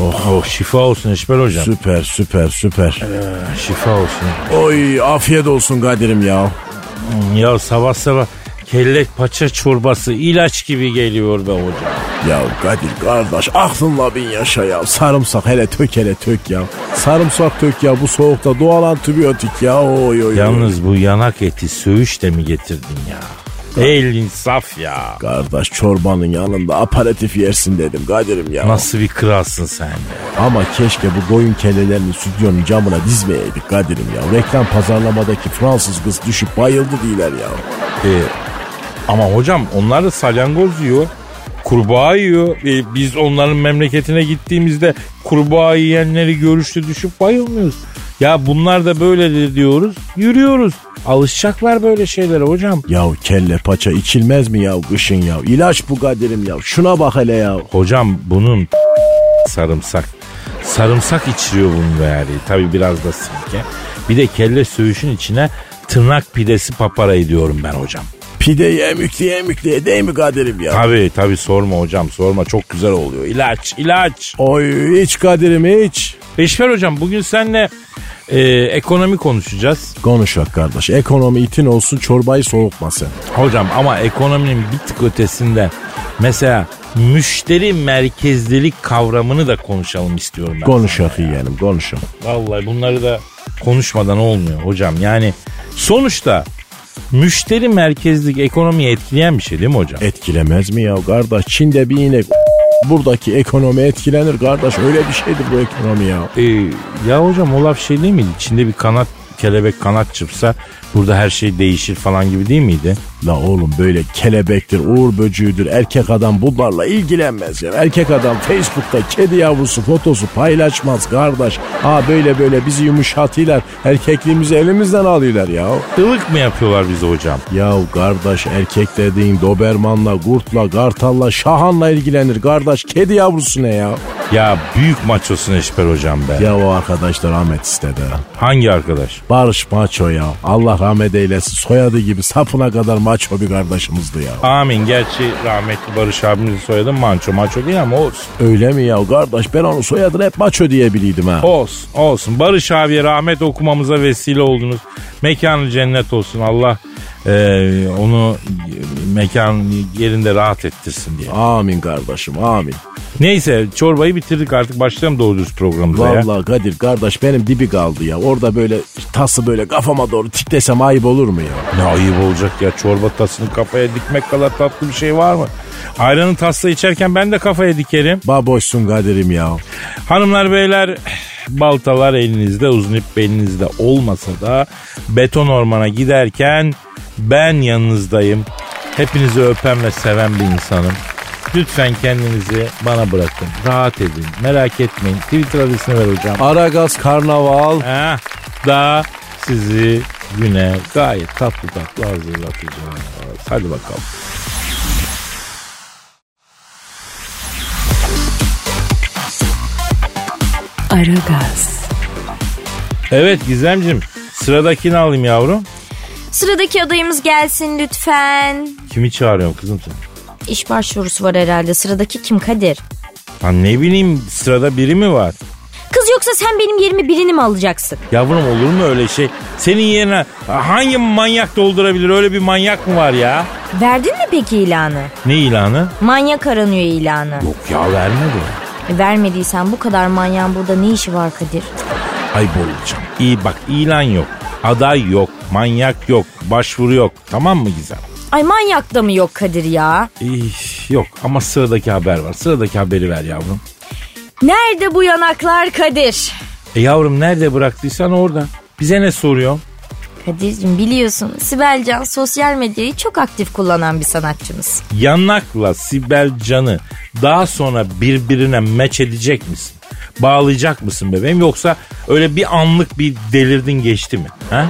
Oh, şifa olsun Eşber hocam. Süper. Şifa olsun. Oy, afiyet olsun Kadir'im ya. Ya sabah sabah kellek paça çorbası ilaç gibi geliyor be hocam. Ya Kadir kardeş, aklınla bin yaşa ya. Sarımsak hele tök ya. Sarımsak tök ya, bu soğukta doğal antibiyotik ya. Oy. Yalnız bu yanak eti söğüş de mi getirdin ya? El insaf ya. Kardeş, çorbanın yanında aparatif yersin dedim Kadir'im ya. Nasıl bir kralsın sen be. Ama keşke bu koyun kellelerini stüdyonun camına dizmeyeydik Kadir'im ya. Reklam pazarlamadaki Fransız kız düşüp bayıldı diyorlar ya. Ama hocam onlar da salyangoz yiyor, kurbağa yiyor. Biz onların memleketine gittiğimizde kurbağa yiyenleri görüşte düşüp bayılmıyoruz. Ya bunlar da böyledir diyoruz, yürüyoruz. Alışacaklar böyle şeylere hocam. Ya kelle paça içilmez mi ya kışın ya? İlaç bu Kadir'im ya. Şuna bak hele ya. Hocam bunun sarımsak içiriyor bunun değeri. Tabii biraz da sirke. Bir de kelle söğüşün içine tırnak pidesi papara ediyorum ben hocam. Pideyi emükliye değil mi Kadir'im ya? Tabii sorma hocam, çok güzel oluyor. İlaç. Oy, iç Kadir'im iç. Eşber hocam, bugün seninle ekonomi konuşacağız. Konuşak kardeş. Ekonomi itin olsun, çorbayı soğutmasın. Hocam ama ekonominin bir tık ötesinde mesela müşteri merkezlilik kavramını da konuşalım istiyorum ben. Konuşak yeğenim, konuşalım. Vallahi bunları da konuşmadan olmuyor hocam. Yani sonuçta müşteri merkezlik ekonomiyi etkileyen bir şey değil mi hocam? Etkilemez mi ya kardeş? Çin'de bir inek, buradaki ekonomi etkilenir kardeş. Öyle bir şeydir bu ekonomi ya. Ya hocam o laf şey değil miydi? Çin'de bir kelebek kanat çırpsa burada her şey değişir falan gibi değil miydi? La oğlum, böyle kelebektir, uğur böcüğüdür, erkek adam bunlarla ilgilenmez ya. Erkek adam Facebook'ta kedi yavrusu fotosu paylaşmaz kardeş. Ha böyle bizi yumuşatıyorlar, erkekliğimizi elimizden alıyorlar ya. Ilık mı yapıyorlar bizi hocam? Ya kardeş, erkek dediğin Doberman'la, kurtla, kartalla, şahanla ilgilenir kardeş. Kedi yavrusu ne ya? Ya büyük maçosun Eşber hocam be. Ya o arkadaşlar rahmet istedi. Hangi arkadaş? Barış Maço ya. Allah rahmet eylesin. Soyadı gibi sapına kadar Maço bir kardeşimizdi ya. Amin. Gerçi rahmetli Barış abimizin soyadı Maço değil ama olsun. Öyle mi ya kardeş? Ben onun soyadını hep Maço diyebiliydim ha. Olsun. Barış abiye rahmet okumamıza vesile oldunuz. Mekanı cennet olsun. Allah onu mekan yerinde rahat ettirsin diye. Amin kardeşim, amin. Neyse, çorbayı bitirdik, artık başlayalım doğru düz programımıza. Vallahi Kadir kardeş, benim dibi kaldı ya. Orada böyle tası böyle kafama doğru tiklesem ayıp olur mu ya? Ne ayıp olacak ya, çorba tasını kafaya dikmek kadar tatlı bir şey var mı? Ayranı tasla içerken ben de kafaya dikerim. Baboşsun Kadir'im ya. Hanımlar beyler, baltalar elinizde, uzun ip belinizde olmasa da beton ormana giderken ben yanınızdayım. Hepinizi öpen ve seven bir insanım. Lütfen kendinizi bana bırakın. Rahat edin. Merak etmeyin. Twitter adresini ver hocam. Aragaz Karnaval. Da sizi güne gayet tatlı hazırlatacağım. Hadi bakalım. Aragaz. Evet Gizemciğim, sıradakini alayım yavrum. Sıradaki adayımız gelsin lütfen. Kimi çağırıyorsun kızım sen? İş başvurusu var herhalde. Sıradaki kim Kadir? Ha ne bileyim, sırada biri mi var? Kız yoksa sen benim yerimi birini mi alacaksın? Yavrum olur mu öyle şey? Senin yerine hangi manyak doldurabilir? Öyle bir manyak mı var ya? Verdin mi peki ilanı? Ne ilanı? Manyak aranıyor ilanı. Yok ya vermedim. Vermediysen bu kadar manyağın burada ne işi var Kadir? Ay Borucuğum iyi bak ilan yok. Aday yok, manyak yok, başvuru yok. Tamam mı Gizem? Ay manyak da mı yok Kadir ya? Yok ama sıradaki haber var. Sıradaki haberi ver yavrum. Nerede bu yanaklar Kadir? Yavrum nerede bıraktıysan orada. Bize ne soruyor? Kadir'cim biliyorsun Sibel Can sosyal medyayı çok aktif kullanan bir sanatçımız. Yanakla Sibel Can'ı daha sonra birbirine meç edecek misin? Bağlayacak mısın bebeğim yoksa öyle bir anlık bir delirdin geçti mi? Ha?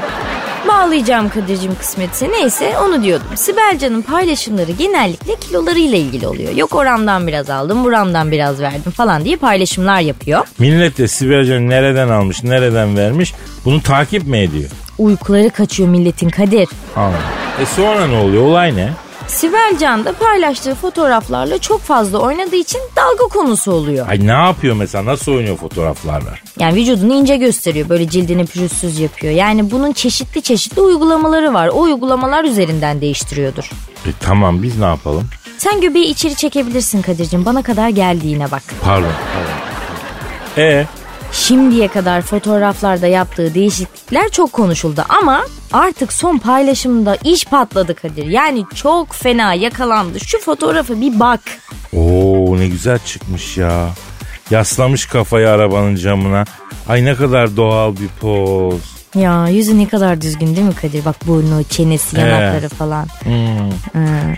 Bağlayacağım Kadir'cim kısmetse neyse onu diyordum. Sibel Can'ın paylaşımları genellikle kilolarıyla ilgili oluyor. Yok oramdan biraz aldım buramdan biraz verdim falan diye paylaşımlar yapıyor. Millet de Sibel Can'ı nereden almış nereden vermiş bunu takip mi ediyor? Uykuları kaçıyor milletin Kadir. Anladım. Sonra ne oluyor olay ne? Sibel Can da paylaştığı fotoğraflarla çok fazla oynadığı için dalga konusu oluyor. Ay ne yapıyor mesela? Nasıl oynuyor fotoğraflarla? Yani vücudunu ince gösteriyor. Böyle cildini pürüzsüz yapıyor. Yani bunun çeşitli çeşitli uygulamaları var. O uygulamalar üzerinden değiştiriyordur. Tamam biz ne yapalım? Sen göbeği içeri çekebilirsin Kadir'cim. Bana kadar geldiğine bak. Pardon. Şimdiye kadar fotoğraflarda yaptığı değişiklikler çok konuşuldu ama artık son paylaşımda iş patladı Kadir. Yani çok fena yakalandı. Şu fotoğrafa bir bak. Oo ne güzel çıkmış ya. Yaslamış kafayı arabanın camına. Ay ne kadar doğal bir poz. Ya yüzü ne kadar düzgün değil mi Kadir? Bak burnu, çenesi, yanakları falan.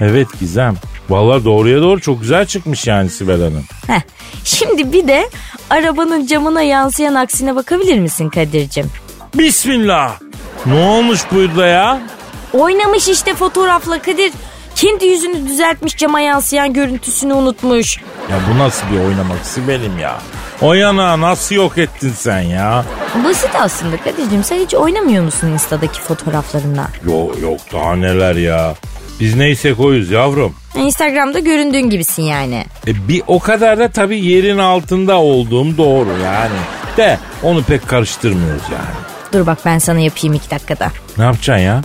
Evet Gizem. Vallahi doğruya doğru çok güzel çıkmış yani Sibel Hanım. Şimdi bir de arabanın camına yansıyan aksine bakabilir misin Kadir'cim? Bismillah. Ne olmuş burada ya? Oynamış işte fotoğrafla Kadir. Kendi yüzünü düzeltmiş cama yansıyan görüntüsünü unutmuş. Ya bu nasıl bir oynamak Sibel'im ya? O yana nasıl yok ettin sen ya? Basit aslında Kadir'cim. Sen hiç oynamıyor musun Insta'daki fotoğraflarına? Yok daha neler ya. Biz neyse koyuz yavrum. Instagram'da göründüğün gibisin yani. Bir o kadar da tabii yerin altında olduğum doğru yani. De onu pek karıştırmıyoruz yani. Dur bak ben sana yapayım 2 dakikada. Ne yapacaksın ya?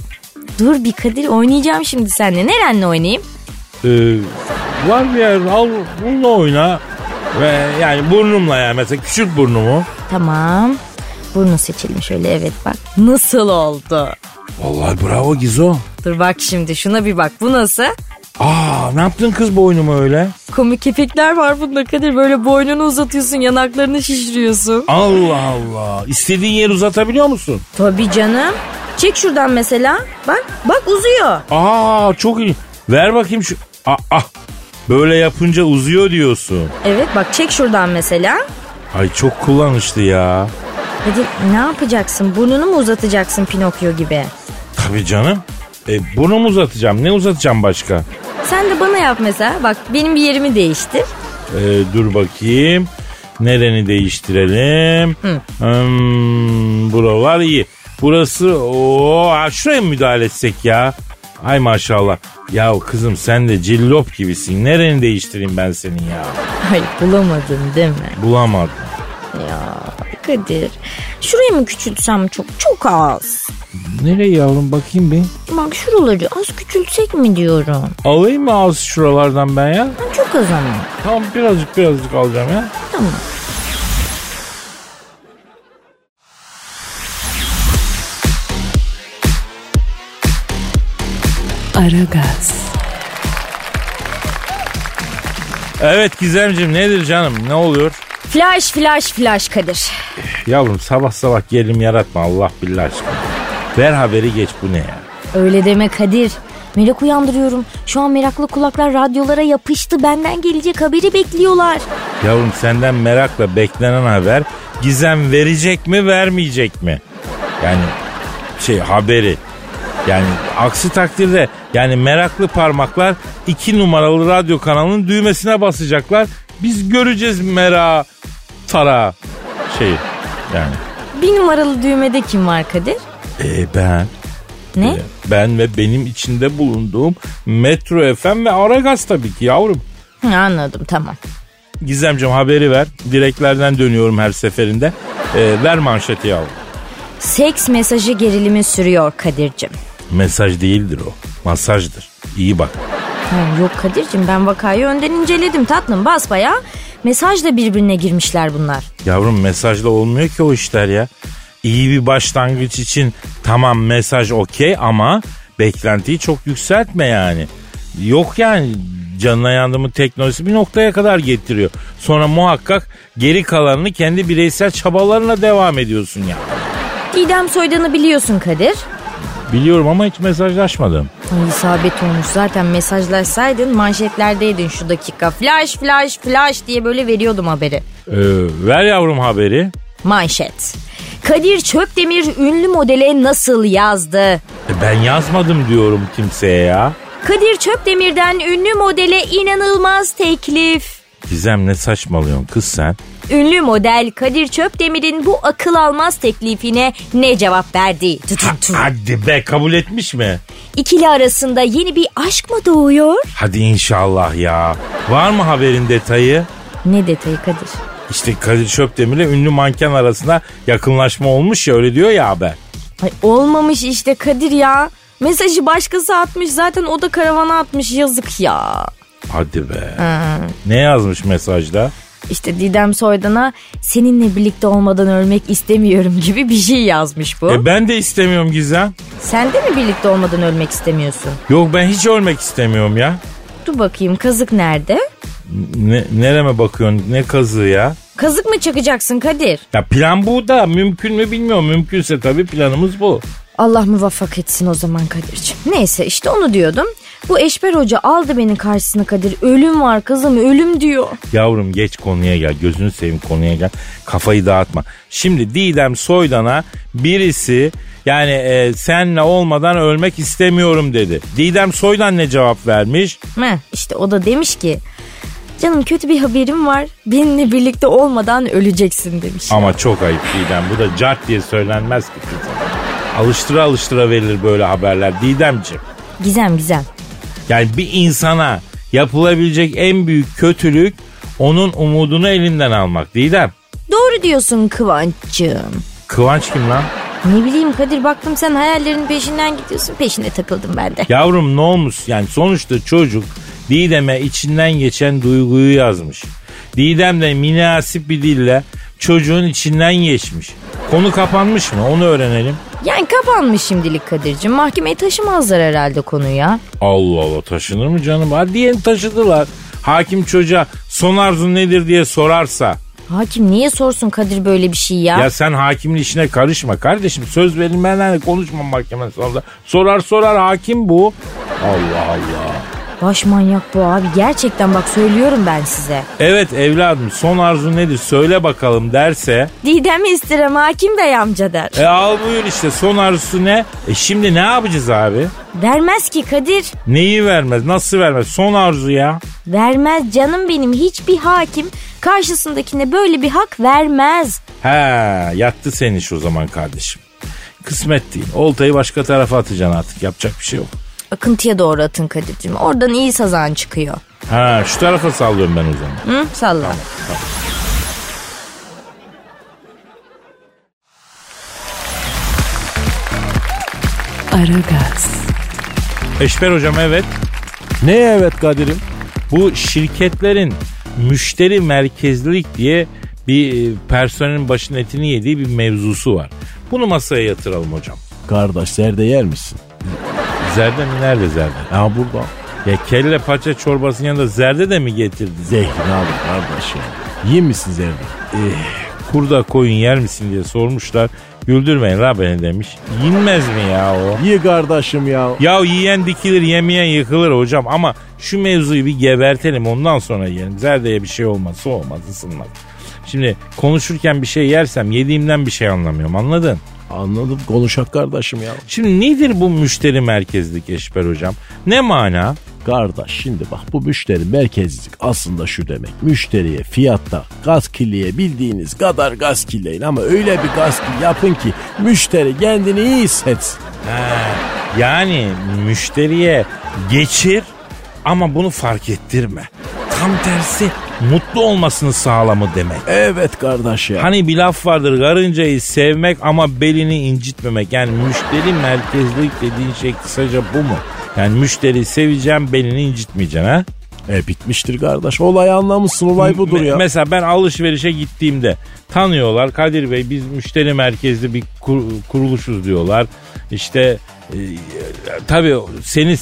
Dur bir Kadir oynayacağım şimdi seninle. Nerenle oynayayım? Var bir yer al bununla oyna. Ve yani burnumla yani mesela küçük burnumu. Tamam. Burnu seçelim şöyle evet bak. Nasıl oldu? Vallahi bravo Gizo. Dur bak şimdi şuna bir bak. Bu nasıl? Aa ne yaptın kız boynuma öyle? Komik kepekler var bunda Kadir. Böyle boynunu uzatıyorsun yanaklarını şişiriyorsun. Allah Allah. İstediğin yeri uzatabiliyor musun? Tabii canım. Çek şuradan mesela. Bak uzuyor. Aa çok iyi. Ver bakayım şu. Ah. Böyle yapınca uzuyor diyorsun. Evet bak çek şuradan mesela. Ay çok kullanışlı ya. Kadir ne yapacaksın? Burnunu mu uzatacaksın Pinokyo gibi? Tabii canım. Burnumu uzatacağım. Ne uzatacağım başka? Sen de bana yap mesela. Bak benim bir yerimi değiştir. Dur bakayım. Nereni değiştirelim? Buralar iyi. Burası şuraya müdahale etsek ya. Ay maşallah. Ya kızım sen de cillop gibisin. Nereni değiştireyim ben senin ya? Ay bulamadın değil mi? Bulamadım. Ya Kadir. Şurayı mı küçültsem çok az? Nereye yavrum bakayım bir? Bak şuraları az küçültsek mi diyorum? Alayım mı az şuralardan ben ya? Çok az ama. Tamam birazcık alacağım ya. Tamam. Aragaz. Evet Gizemciğim nedir canım ne oluyor? Flash Kadir. Yavrum sabah gerilim yaratma Allah billah aşkına. Ver haberi geç bu ne ya? Öyle deme Kadir. Merak uyandırıyorum. Şu an meraklı kulaklar radyolara yapıştı. Benden gelecek haberi bekliyorlar. Yavrum senden merakla beklenen haber Gizem verecek mi vermeyecek mi? Yani haberi. Yani aksi takdirde yani meraklı parmaklar 2 numaralı radyo kanalının düğmesine basacaklar. Biz göreceğiz mera tara yani. 1 numaralı düğmede kim var Kadir? Ben. Ne? Ben ve benim içinde bulunduğum Metro FM ve Aragaz tabii ki yavrum. Anladım tamam. Gizemciğim haberi ver. Direklerden dönüyorum her seferinde. Ver manşeti yavrum. Seks mesajı gerilimi sürüyor Kadir'cim. Mesaj değildir o. Masajdır. İyi bak. Ha, yok Kadir'cim, ben vakayı önden inceledim tatlım. Basbayağı mesajla birbirine girmişler bunlar. Yavrum mesajla olmuyor ki o işler ya. İyi bir başlangıç için tamam mesaj okey ama beklentiyi çok yükseltme yani. Yok yani, canına yandığımın teknolojisi bir noktaya kadar getiriyor. Sonra muhakkak geri kalanını kendi bireysel çabalarına devam ediyorsun ya. Didem Soydan'ı biliyorsun Kadir. Biliyorum ama hiç mesajlaşmadım. İsabet olmuş, zaten mesajlaşsaydın manşetlerdeydin şu dakika. Flash flash flash diye böyle veriyordum haberi. Ver yavrum haberi. Manşet: Kadir Şöpdemir ünlü modele nasıl yazdı? Ben yazmadım diyorum kimseye ya. Kadir Şöpdemir'den ünlü modele inanılmaz teklif. Gizem ne saçmalıyorsun kız sen? Ünlü model Kadir Şöpdemir'in bu akıl almaz teklifine ne cevap verdi? Hadi be, kabul etmiş mi? İkili arasında yeni bir aşk mı doğuyor? Hadi inşallah ya. Var mı haberin detayı? Ne detayı Kadir? İşte Kadir Şöpdemir'le ünlü manken arasında yakınlaşma olmuş ya, öyle diyor ya haber. Ay olmamış işte Kadir ya. Mesajı başkası atmış, zaten o da karavana atmış, yazık ya. Hadi be. Ne yazmış mesajda? İşte Didem Soydan'a seninle birlikte olmadan ölmek istemiyorum gibi bir şey yazmış bu. Ben de istemiyorum Gizem. Sen de mi birlikte olmadan ölmek istemiyorsun? Yok, ben hiç ölmek istemiyorum ya. Dur bakayım, kazık nerede? Nereme bakıyorsun, ne kazığı ya? Kazık mı çakacaksın Kadir? Ya plan bu da mümkün mü bilmiyorum, mümkünse tabii planımız bu. Allah muvaffak etsin o zaman Kadir'ciğim. Neyse işte onu diyordum. Bu Eşber Hoca aldı beni karşısına Kadir. Ölüm var kızım, ölüm diyor. Yavrum geç konuya gel. Gözünü seveyim konuya gel. Kafayı dağıtma. Şimdi Didem Soydan'a birisi yani senle olmadan ölmek istemiyorum dedi. Didem Soydan ne cevap vermiş? İşte o da demiş ki canım kötü bir haberim var. Benimle birlikte olmadan öleceksin demiş. Ama çok ayıp Didem. Bu da cart diye söylenmez ki kızım. Alıştıra alıştıra verilir böyle haberler Didemciğim. Gizem. Yani bir insana yapılabilecek en büyük kötülük onun umudunu elinden almak Didem. Doğru diyorsun Kıvanç'cığım. Kıvanç kim lan? Ne bileyim Kadir, baktım sen hayallerin peşinden gidiyorsun, peşine takıldım ben de. Yavrum ne olmuş yani, sonuçta çocuk Didem'e içinden geçen duyguyu yazmış. Didem de münasip bir dille çocuğun içinden geçmiş. Konu kapanmış mı? Onu öğrenelim. Yani kapanmış şimdilik Kadir'cim. Mahkemeye taşımazlar herhalde konuyu ya. Allah Allah, taşınır mı canım? Hadi diyelim taşıdılar. Hakim çocuğa son arzun nedir diye sorarsa. Hakim niye sorsun Kadir böyle bir şey ya? Ya sen hakimin işine karışma kardeşim. Söz verilmeden konuşma mahkemede sonra. Sorar hakim bu. Allah Allah. Baş manyak bu abi. Gerçekten bak, söylüyorum ben size. Evet evladım, son arzu nedir söyle bakalım derse. Didem istirem hakim bey amca der. Al buyur işte, son arzusu ne? Şimdi ne yapacağız abi? Vermez ki Kadir. Neyi vermez? Nasıl vermez? Son arzu ya. Vermez canım benim. Hiçbir hakim karşısındakine böyle bir hak vermez. Yattı senin iş o zaman kardeşim. Kısmet değil. Oltayı başka tarafa atacaksın artık. Yapacak bir şey yok. Akıntıya doğru atın Kadir'cim. Oradan iyi sazan çıkıyor. Şu tarafa sallıyorum ben o zaman. Salla. Tamam. Aragaz. Eşber hocam evet. Ne evet Kadir'im? Bu şirketlerin müşteri merkezlilik diye bir personelin başının etini yediği bir mevzusu var. Bunu masaya yatıralım hocam. Kardeş zerde yer misin? Zerde mi? Nerede zerde? Burada. Ya kelle paça çorbasının yanında zerde de mi getirdin? Zehrin abi kardeş ya. Yiyeyim misin zerde? Kurda koyun yer misin diye sormuşlar. Güldürmeyin la beni demiş. Yenmez mi ya o? Ye kardeşim ya. Ya yiyen dikilir, yemeyen yıkılır hocam. Ama şu mevzuyu bir gebertelim, ondan sonra yiyelim. Zerdeye bir şey olmaz. Soğumaz, ısınmaz. Şimdi konuşurken bir şey yersem yediğimden bir şey anlamıyorum, anladın? Anladım, konuşak kardeşim ya. Şimdi nedir bu müşteri merkezlik Eşber hocam? Ne mana? Kardeş şimdi bak, bu müşteri merkezlik aslında şu demek. Müşteriye fiyatta gaz kirleyebildiğiniz kadar gaz kirleyin ama öyle bir gaz yapın ki müşteri kendini iyi hissetsin. Yani müşteriye geçir ama bunu fark ettirme. Tam tersi mutlu olmasını sağlamı demek. Evet kardeş ya. Hani bir laf vardır, karıncayı sevmek ama belini incitmemek. Yani müşteri merkezlik dediğin şey kısaca bu mu? Yani müşteriyi seveceğim, belini incitmeyeceksin ha? Bitmiştir kardeş. Olayı anlamışsın, olay budur ya. Mesela ben alışverişe gittiğimde tanıyorlar. Kadir Bey biz müşteri merkezli bir kuruluşuz diyorlar. İşte tabii seni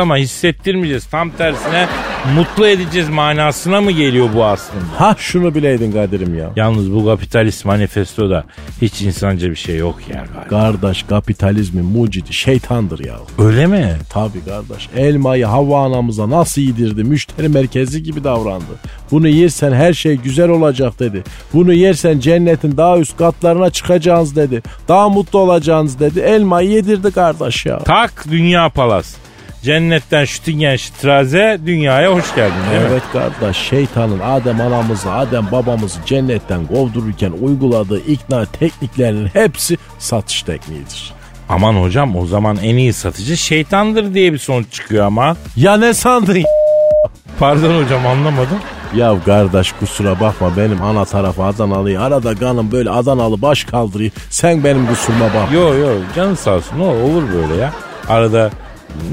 ama hissettirmeyeceğiz. Tam tersine mutlu edeceğiz manasına mı geliyor bu aslında? Ha şunu bileydin Kadir'im ya. Yalnız bu kapitalist manifestoda hiç insanca bir şey yok ya. Kardeş kapitalizmin mucidi şeytandır ya. Öyle mi? Tabii kardeş. Elmayı Havva anamıza nasıl yedirdi? Müşteri merkezi gibi davrandı. Bunu yersen her şey güzel olacak dedi. Bunu yersen cennetin daha üst katlarına çıkacağınız dedi. Daha mutlu olacağınız dedi. Elmayı yedirdi kardeş ya. Tak dünya palas. Cennetten Şütingen Şitraze dünyaya hoş geldin değil mi? Evet kardeş, şeytanın Adem anamızı, Adem babamızı cennetten kovdururken uyguladığı ikna tekniklerinin hepsi satış tekniğidir. Aman hocam o zaman en iyi satıcı şeytandır diye bir sonuç çıkıyor ama. Ya ne sandın? Pardon hocam anlamadım. Ya kardeş kusura bakma, benim ana tarafı Adanalı'yı arada kanım böyle Adanalı baş kaldırıyor. Sen benim kusuruma bakma. Yo canın sağ olsun, olur böyle ya arada.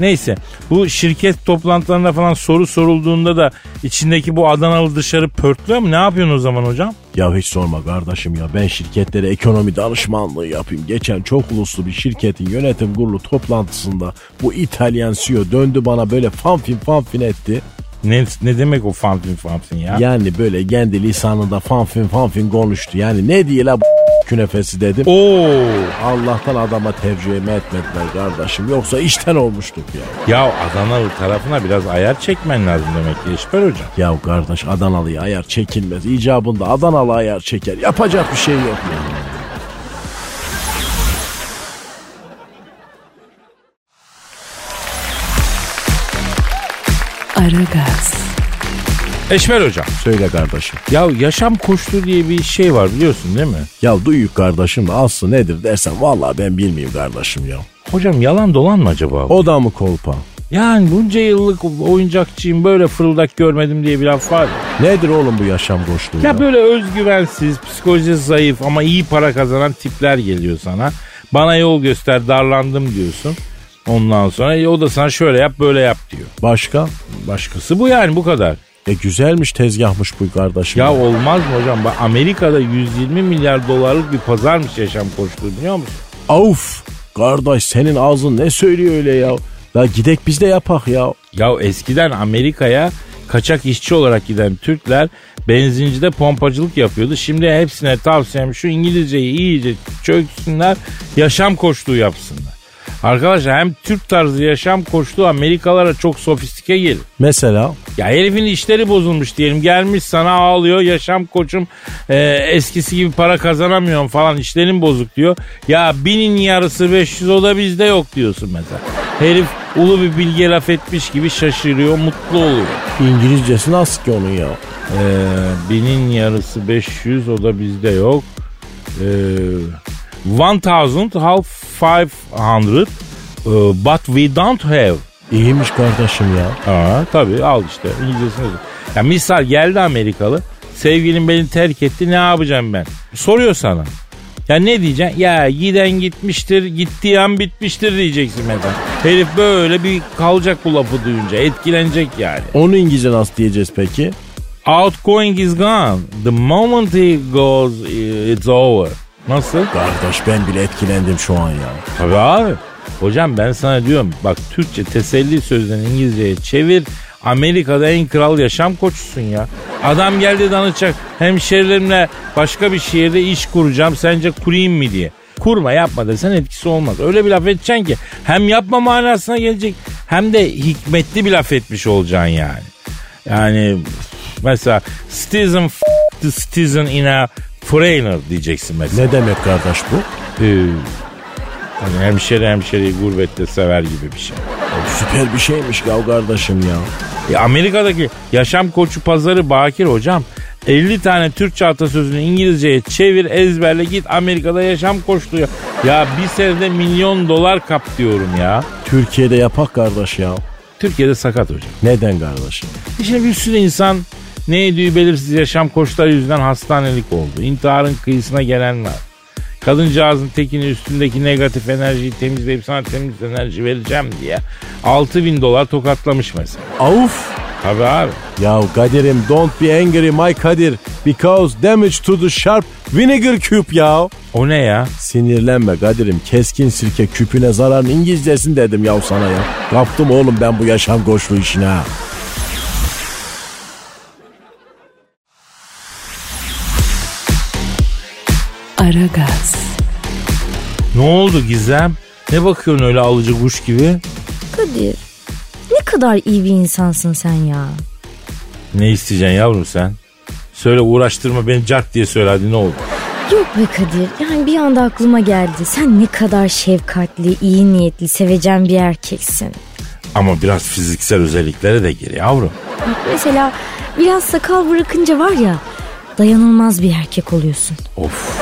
Neyse, bu şirket toplantılarında falan soru sorulduğunda da içindeki bu Adanalı dışarı pörtlüyor mu? Ne yapıyorsun o zaman hocam? Ya hiç sorma kardeşim ya, ben şirketlere ekonomi danışmanlığı yapayım. Geçen çok uluslu bir şirketin yönetim kurulu toplantısında bu İtalyan CEO döndü bana böyle fanfin etti. Ne demek o fanfin ya? Yani böyle kendi lisanında fanfin konuştu. Yani ne diye la künefesi dedim. Oo. Allah'tan adama tercüme etmediler kardeşim. Yoksa işten olmuştuk ya. Ya Adanalı tarafına biraz ayar çekmen lazım demek ki Eşber hocam. Ya kardeş Adanalı'ya ayar çekilmez. İcabında Adanalı ayar çeker. Yapacak bir şey yok yani. Aragaz. Eşber hocam. Söyle kardeşim. Ya yaşam koştu diye bir şey var biliyorsun değil mi? Ya duyuk kardeşim de aslı nedir dersen vallahi ben bilmeyeyim kardeşim ya. Hocam yalan dolan mı acaba? O da mı kolpa? Yani bunca yıllık oyuncakçıyım böyle fırıldak görmedim diye bir laf var. Nedir oğlum bu yaşam koştuğu ya? Ya böyle özgüvensiz, psikolojisi zayıf ama iyi para kazanan tipler geliyor sana. Bana yol göster, darlandım diyorsun. Ondan sonra o da sana şöyle yap böyle yap diyor. Başkası bu yani, bu kadar. Güzelmiş tezgahmış bu kardeşim. Ya olmaz mı hocam? Bak, Amerika'da 120 milyar dolarlık bir pazarmış yaşam koştuğu, biliyor musun? Of kardeş senin ağzın ne söylüyor öyle ya? La gidek biz de yapak ya. Ya eskiden Amerika'ya kaçak işçi olarak giden Türkler benzincide pompacılık yapıyordu. Şimdi hepsine tavsiyem şu, İngilizceyi iyice çöksünler, yaşam koştuğu yapsınlar. Arkadaşlar hem Türk tarzı yaşam koştuğu Amerikalara çok sofistike gelir. Mesela? Ya herifin işleri bozulmuş diyelim. Gelmiş sana ağlıyor. Yaşam koçum eskisi gibi para kazanamıyorum falan, işlerin bozuk diyor. Ya 1000'in yarısı 500 o da bizde yok diyorsun mesela. Herif ulu bir bilge laf etmiş gibi şaşırıyor, mutlu oluyor. İngilizcesi nasıl ki onun ya? 1000'in yarısı 500 o da bizde yok. 1000 half 500 but we don't have. İyiymiş kardeşim ya. Aa, tabii al işte İngilizcesini. Ya misal geldi Amerikalı, sevgilim beni terk etti, ne yapacağım ben? Soruyor sana. Ya ne diyeceksin? Ya giden gitmiştir, gittiği an bitmiştir diyeceksin mesela. Herif böyle bir kalacak bu lafı duyunca, etkilenecek yani. Onu İngilizce nasıl diyeceğiz peki? Outgoing is gone. The moment he goes it's over. Nasıl? Kardeş ben bile etkilendim şu an ya. Tabii abi. Hocam ben sana diyorum bak, Türkçe teselli sözlerini İngilizceye çevir. Amerika'da en kral yaşam koçusun ya. Adam geldi danışacak, hemşerilerimle başka bir şehirde iş kuracağım, sence kurayım mı diye. Kurma, yapma desen etkisi olmaz. Öyle bir laf edeceksin ki hem yapma manasına gelecek hem de hikmetli bir laf etmiş olacaksın yani. Yani mesela Stephen Stephen in a foreigner diyeceksin mesela. Ne demek kardeş bu? Hani hemşeriyi gurbette sever gibi bir şey. Süper bir şeymiş ya kardeşim ya. Amerika'daki yaşam koçu pazarı bakir hocam. 50 tane Türkçe atasözünü İngilizceye çevir, ezberle, git Amerika'da yaşam koşturuyor. Ya bir senede $1 milyon kap diyorum ya. Türkiye'de yapak kardeş ya. Türkiye'de sakat hocam. Neden kardeşim? Şimdi bir sürü insan Ne ediyor belirsiz yaşam koşulları yüzünden hastanelik oldu. İntiharın kıyısına gelen var. Kadıncağızın tekini üstündeki negatif enerjiyi temizleyip sana temiz enerji vereceğim diye $6,000 tokatlamış mesela. Of! Tabii abi. Ya Kadir'im, don't be angry my Kadir, because damage to the sharp vinegar cube ya. O ne ya? Sinirlenme Kadir'im, keskin sirke küpüne zararın İngilizcesini dedim ya sana ya. Kaptım oğlum ben bu yaşam koşulu işine ha. Aragaz. Ne oldu Gizem? Ne bakıyorsun öyle alıcı kuş gibi? Kadir, ne kadar iyi bir insansın sen ya. Ne isteyeceksin yavrum sen? Söyle, uğraştırma beni, cart diye söyle hadi, ne oldu? Yok be Kadir, yani bir anda aklıma geldi. Sen ne kadar şefkatli, iyi niyetli, sevecen bir erkeksin. Ama biraz fiziksel özelliklere de gir yavrum. Bak mesela biraz sakal bırakınca var ya, dayanılmaz bir erkek oluyorsun. Of.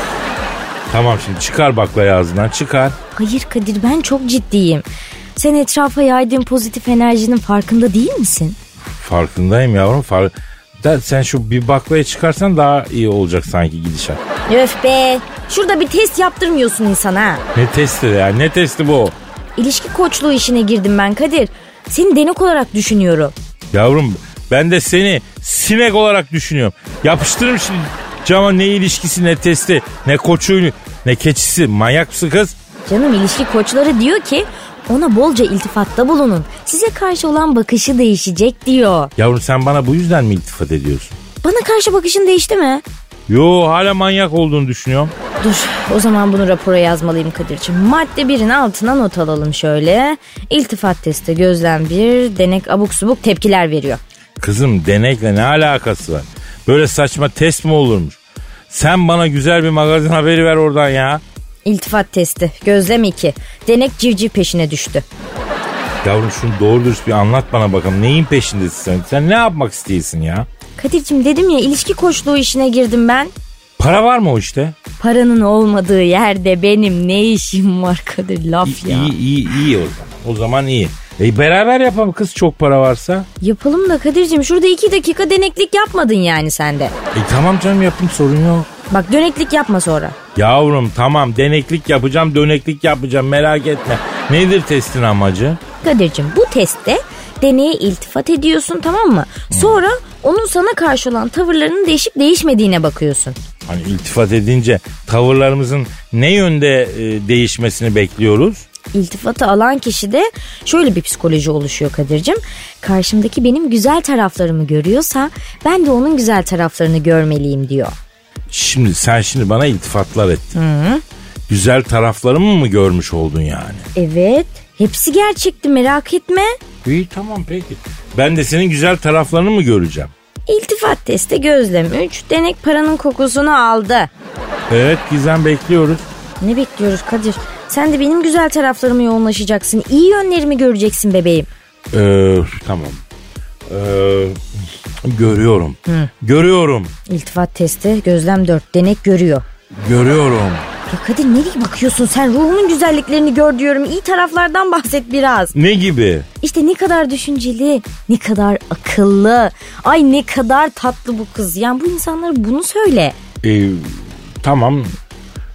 Tamam, şimdi çıkar baklayı ağzından, çıkar. Hayır Kadir, ben çok ciddiyim. Sen etrafa yaydığın pozitif enerjinin farkında değil misin? Farkındayım yavrum. Sen şu bir baklayı çıkarsan daha iyi olacak sanki gidişat. Öf be. Şurada bir test yaptırmıyorsun insana. Ne testi ya? Ne testi bu? İlişki koçluğu işine girdim ben Kadir. Seni denek olarak düşünüyorum. Yavrum ben de seni sinek olarak düşünüyorum. Yapıştırırım şimdi. Cama ne ilişkisi, ne testi, ne koçuyunu, ne keçisi. Manyak mısın kız? Canım, ilişki koçları diyor ki ona bolca iltifatta bulunun. Size karşı olan bakışı değişecek diyor. Yavrum sen bana bu yüzden mi iltifat ediyorsun? Bana karşı bakışın değişti mi? Yo, hala manyak olduğunu düşünüyorum. Dur, o zaman bunu rapora yazmalıyım Kadir'ciğim. Madde 1'in altına not alalım şöyle. İltifat testi gözlem 1, denek abuk subuk tepkiler veriyor. Kızım, denekle ne alakası var? Böyle saçma test mi olurmuş? Sen bana güzel bir magazin haberi ver oradan ya. İltifat testi gözlem 2. Denek civciv peşine düştü. Yavrum şunu doğru dürüst bir anlat bana bakalım. Neyin peşindesin sen? Sen ne yapmak istiyorsun ya? Kadir'cim dedim ya, ilişki koçluğu işine girdim ben. Para var mı o işte? Paranın olmadığı yerde benim ne işim var Kadir, laf ya. İyi o zaman. O zaman iyi. Beraber yapalım kız, çok para varsa. Yapalım da Kadir'cim, şurada 2 dakika deneklik yapmadın yani sen de. Tamam canım, yaptım, sorun yok. Bak döneklik yapma sonra. Yavrum tamam, deneklik yapacağım, döneklik yapacağım, merak etme. Nedir testin amacı? Kadir'cim bu testte deneye iltifat ediyorsun, tamam mı? Sonra onun sana karşı olan tavırlarının değişip değişmediğine bakıyorsun. Hani iltifat edince tavırlarımızın ne yönde değişmesini bekliyoruz? İltifatı alan kişide şöyle bir psikoloji oluşuyor Kadir'cim. Karşımdaki benim güzel taraflarımı görüyorsa ben de onun güzel taraflarını görmeliyim diyor. Şimdi sen şimdi bana iltifatlar ettin. Hı. Güzel taraflarımı mı görmüş oldun yani? Evet. Hepsi gerçekti, merak etme. İyi tamam, peki. Ben de senin güzel taraflarını mı göreceğim? İltifat testi gözlem 3. Denek paranın kokusunu aldı. Evet Gizem, bekliyoruz. Ne bekliyoruz Kadir? Sen de benim güzel taraflarıma yoğunlaşacaksın. İyi yönlerimi göreceksin bebeğim. Tamam. Görüyorum. Hı. Görüyorum. İltifat testi gözlem 4. Denek görüyor. Görüyorum. Ya Kadir nereye bakıyorsun sen? Ruhumun güzelliklerini gör diyorum. İyi taraflardan bahset biraz. Ne gibi? İşte ne kadar düşünceli, ne kadar akıllı. Ay ne kadar tatlı bu kız. Yani bu insanlara bunu söyle. Tamam.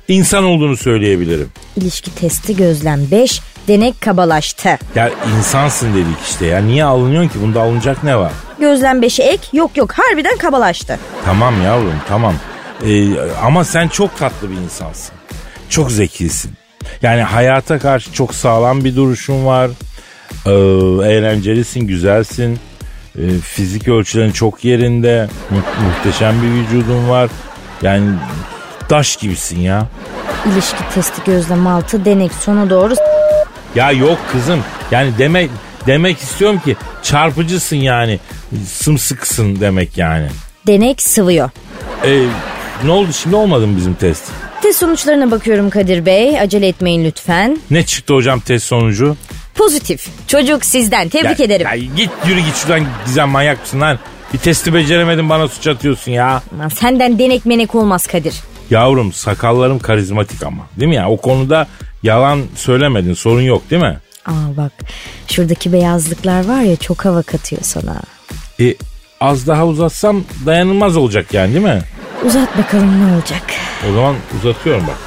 İnsan olduğunu söyleyebilirim. İlişki testi gözlem 5. Denek kabalaştı. Ya insansın dedik işte ya. Niye alınıyorsun ki? Bunda alınacak ne var? Gözlem 5'e ek. Yok harbiden kabalaştı. Tamam yavrum tamam. Ama sen çok tatlı bir insansın. Çok zekisin. Yani hayata karşı çok sağlam bir duruşun var. Eğlencelisin, güzelsin. Fizik ölçülerin çok yerinde. Muhteşem bir vücudun var. Yani taş gibisin ya. İlişki testi gözlem 6. Denek sona doğru. Ya yok kızım. Yani demek istiyorum ki çarpıcısın yani. Sımsıkısın demek yani. Denek sıvıyor. Ne oldu şimdi, olmadı mı bizim test? Test sonuçlarına bakıyorum Kadir Bey. Acele etmeyin lütfen. Ne çıktı hocam test sonucu? Pozitif. Çocuk sizden. Tebrik ederim. Ya git, yürü git şuradan Gizem, manyak mısın lan? Bir testi beceremedin, bana suç atıyorsun ya. Aman senden denek menek olmaz Kadir. Yavrum sakallarım karizmatik ama. Değil mi ya? O konuda yalan söylemedin. Sorun yok değil mi? Aa bak şuradaki beyazlıklar var ya, çok hava katıyor sana. Az daha uzatsam dayanılmaz olacak yani, değil mi? Uzat bakalım ne olacak. O zaman uzatıyorum bak.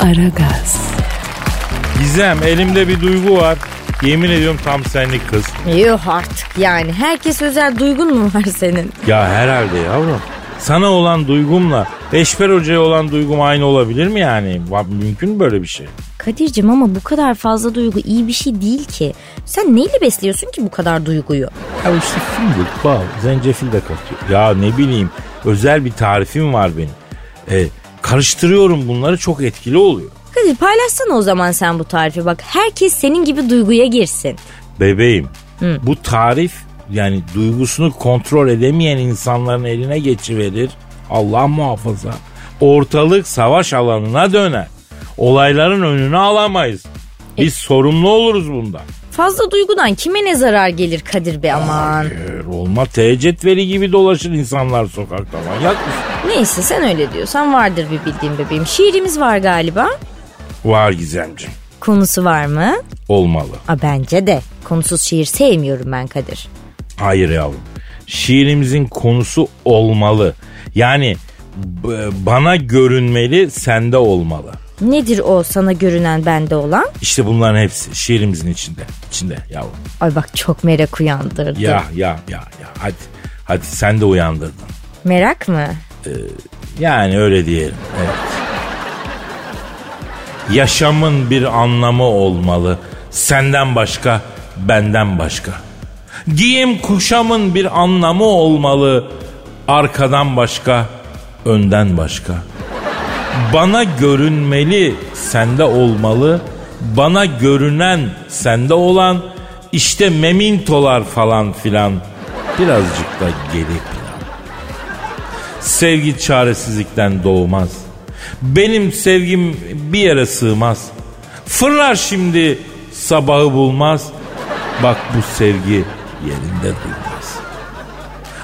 Aragaz. Gizem, elimde bir duygu var. Yemin ediyorum tam senlik kız. Yok artık yani. Herkes özel duygun mu var senin? Ya herhalde yavrum. Sana olan duygumla Eşber Hoca'ya olan duygum aynı olabilir mi yani? Mümkün mü böyle bir şey? Kadir'cim ama bu kadar fazla duygu iyi bir şey değil ki. Sen neyle besliyorsun ki bu kadar duyguyu? Ya işte fındık, bal, zencefil de katıyor. Ya ne bileyim, özel bir tarifim var benim. Karıştırıyorum bunları, çok etkili oluyor. Kadir paylaşsana o zaman sen bu tarifi, bak herkes senin gibi duyguya girsin. Bebeğim, bu tarif yani duygusunu kontrol edemeyen insanların eline geçiverir. Allah muhafaza. Ortalık savaş alanına döner. Olayların önünü alamayız. Biz sorumlu oluruz bundan. Fazla duygudan kime ne zarar gelir Kadir Bey aman? Hayır, olmaz. Teheccüdveri gibi dolaşır insanlar sokakta. Manyak mısın? Neyse, sen öyle diyorsan vardır bir bildiğim bebeğim. Şiirimiz var galiba. Var Gizemciğim. Konusu var mı? Olmalı. Bence de. Konusuz şiir sevmiyorum ben Kadir. Hayır yavrum. Şiirimizin konusu olmalı. Yani bana görünmeli, sende olmalı. Nedir o sana görünen, bende olan? İşte bunların hepsi şiirimizin içinde yavrum. Ay bak, çok merak uyandırdı. Ya hadi sen de uyandırdın. Merak mı? Yani öyle diyelim. Evet. Yaşamın bir anlamı olmalı. Senden başka, benden başka. Giyim kuşamın bir anlamı olmalı. Arkadan başka, önden başka. Bana görünmeli, sende olmalı. Bana görünen, sende olan. İşte memintolar falan filan. Birazcık da geri plan. Sevgi çaresizlikten doğmaz. Benim sevgim bir yere sığmaz. Fırlar şimdi, sabahı bulmaz. Bak bu sevgi yerinde durmaz.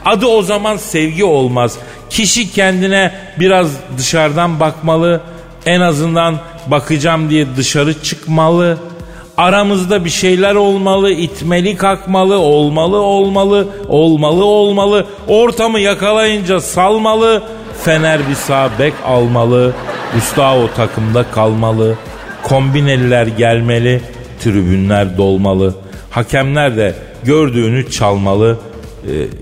Adı o zaman sevgi olmaz. Kişi kendine biraz dışarıdan bakmalı. En azından bakacağım diye dışarı çıkmalı. Aramızda bir şeyler olmalı. İtmeli kakmalı. Olmalı. Ortamı yakalayınca salmalı. Fener bir sağ bek almalı. Usta o takımda kalmalı. Kombineliler gelmeli. Tribünler dolmalı. Hakemler de gördüğünü çalmalı.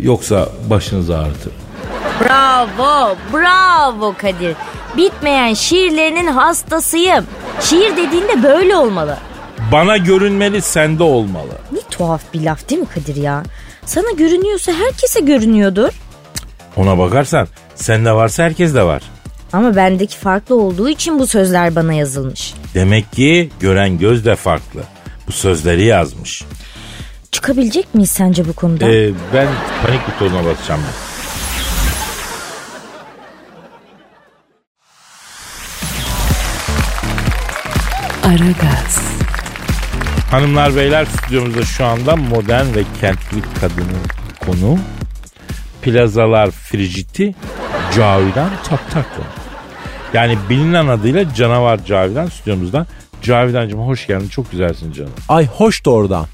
Yoksa başınız ağrıtır. Bravo Kadir. Bitmeyen şiirlerinin hastasıyım. Şiir dediğinde böyle olmalı. Bana görünmeli, sende olmalı. Ne tuhaf bir laf değil mi Kadir ya? Sana görünüyorsa herkese görünüyordur. Ona bakarsan sende varsa herkes de var. Ama bendeki farklı olduğu için bu sözler bana yazılmış. Demek ki gören göz de farklı. Bu sözleri yazmış. Çıkabilecek miyiz sence bu konuda? Ben panik butonuna basacağım. Aragaz. Hanımlar beyler, stüdyomuzda şu anda modern ve kentli kadının konuğu, plazalar friciti Cavidan Çataklı. Yani bilinen adıyla Canavar Cavidan stüdyomuzda. Cavidancığım hoş geldin, çok güzelsin canım. Ay hoş da oradan.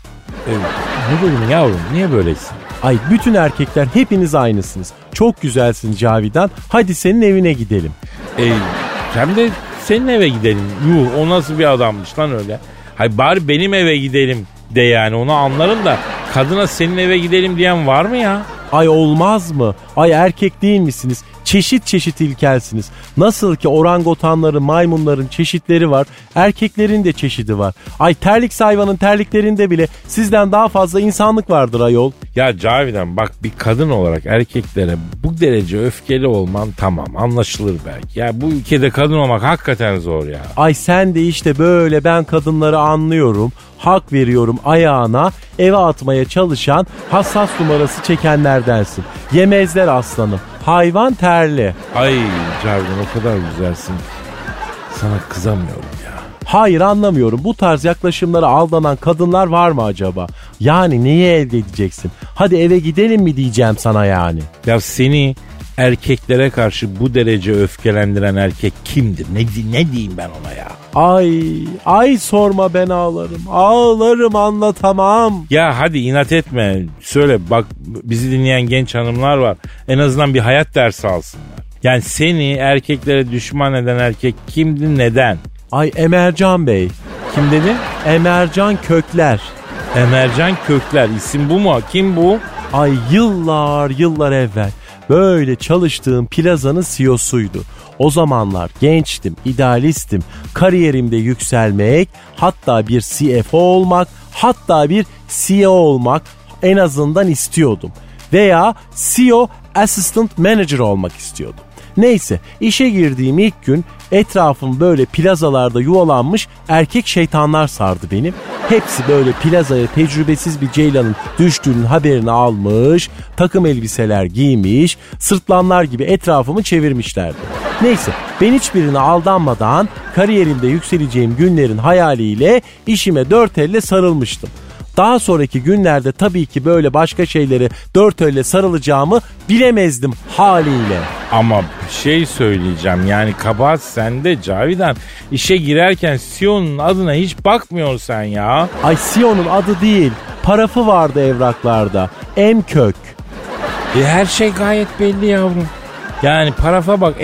Ne dedim yavrum, niye böylesin? Ay bütün erkekler hepiniz aynısınız. Çok güzelsin Cavidan, hadi senin evine gidelim. Hem de senin eve gidelim. Yuh, o nasıl bir adammış lan öyle. Hayır bari benim eve gidelim de yani, onu anlarım da kadına senin eve gidelim diyen var mı ya? Ay olmaz mı? Ay erkek değil misiniz? Çeşit çeşit ilkelsiniz. Nasıl ki orangotanların, maymunların çeşitleri var, erkeklerin de çeşidi var. Ay terlik hayvanın terliklerinde bile sizden daha fazla insanlık vardır ayol. Ya Cavidan bak, bir kadın olarak erkeklere bu derece öfkeli olman tamam, anlaşılır belki. Ya bu ülkede kadın olmak hakikaten zor ya. Ay sen de işte böyle, ben kadınları anlıyorum. Hak veriyorum ayağına, eve atmaya çalışan, hassas numarası çekenlerdensin. Yemezler aslanım. Hayvan terli. Ay Cavidan o kadar güzelsin. Sana kızamıyorum ya. Hayır anlamıyorum. Bu tarz yaklaşımlara aldanan kadınlar var mı acaba? Yani neyi elde edeceksin? Hadi eve gidelim mi diyeceğim sana yani. Ya seni erkeklere karşı bu derece öfkelendiren erkek kimdir? Ne diyeyim ben ona ya? Ay sorma, ben ağlarım. Ağlarım, anlatamam. Ya hadi inat etme. Söyle bak, bizi dinleyen genç hanımlar var. En azından bir hayat dersi alsınlar. Yani seni erkeklere düşman eden erkek kimdi, neden? Ay Emircan Bey. Kim dedi? Emircan Kökler. Emircan Kökler, isim bu mu? Kim bu? Ay yıllar evvel böyle çalıştığım plazanın CEO'suydu. O zamanlar gençtim, idealistim. Kariyerimde yükselmek, hatta bir CFO olmak, hatta bir CEO olmak en azından istiyordum. Veya CEO Assistant Manager olmak istiyordum. Neyse, işe girdiğim ilk gün etrafım böyle plazalarda yuvalanmış erkek şeytanlar sardı benim. Hepsi böyle plazaya tecrübesiz bir ceylanın düştüğünün haberini almış, takım elbiseler giymiş, sırtlanlar gibi etrafımı çevirmişlerdi. Neyse, ben hiçbirine aldanmadan kariyerimde yükseleceğim günlerin hayaliyle işime dört elle sarılmıştım. Daha sonraki günlerde tabii ki böyle başka şeyleri dört elle sarılacağımı bilemezdim haliyle. Ama bir şey söyleyeceğim, yani kabahat sende Cavidan. İşe girerken CEO'nun adına hiç bakmıyorsun sen ya. Ay CEO'nun adı değil, parafı vardı evraklarda. M kök. Her şey gayet belli yavrum. Yani parafa bak,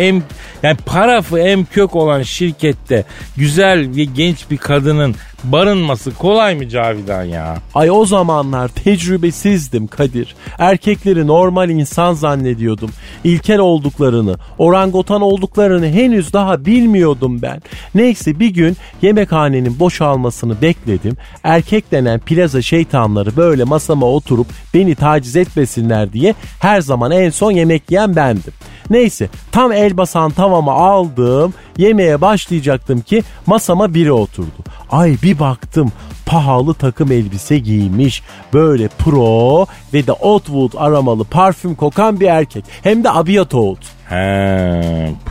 yani parafı M kök olan şirkette güzel ve genç bir kadının barınması kolay mı Cavidan ya? Ay o zamanlar tecrübesizdim Kadir. Erkekleri normal insan zannediyordum. İlkel olduklarını, orangutan olduklarını henüz daha bilmiyordum ben. Neyse, bir gün yemekhanenin boşalmasını bekledim. Erkek denen plaza şeytanları böyle masama oturup beni taciz etmesinler diye her zaman en son yemek yiyen bendim. Neyse, tam el basan tavama aldım, yemeğe başlayacaktım ki masama biri oturdu. Ay bir baktım, pahalı takım elbise giymiş, böyle pro ve de Oatwood aromalı parfüm kokan bir erkek. Hem de Abiat Oud. He,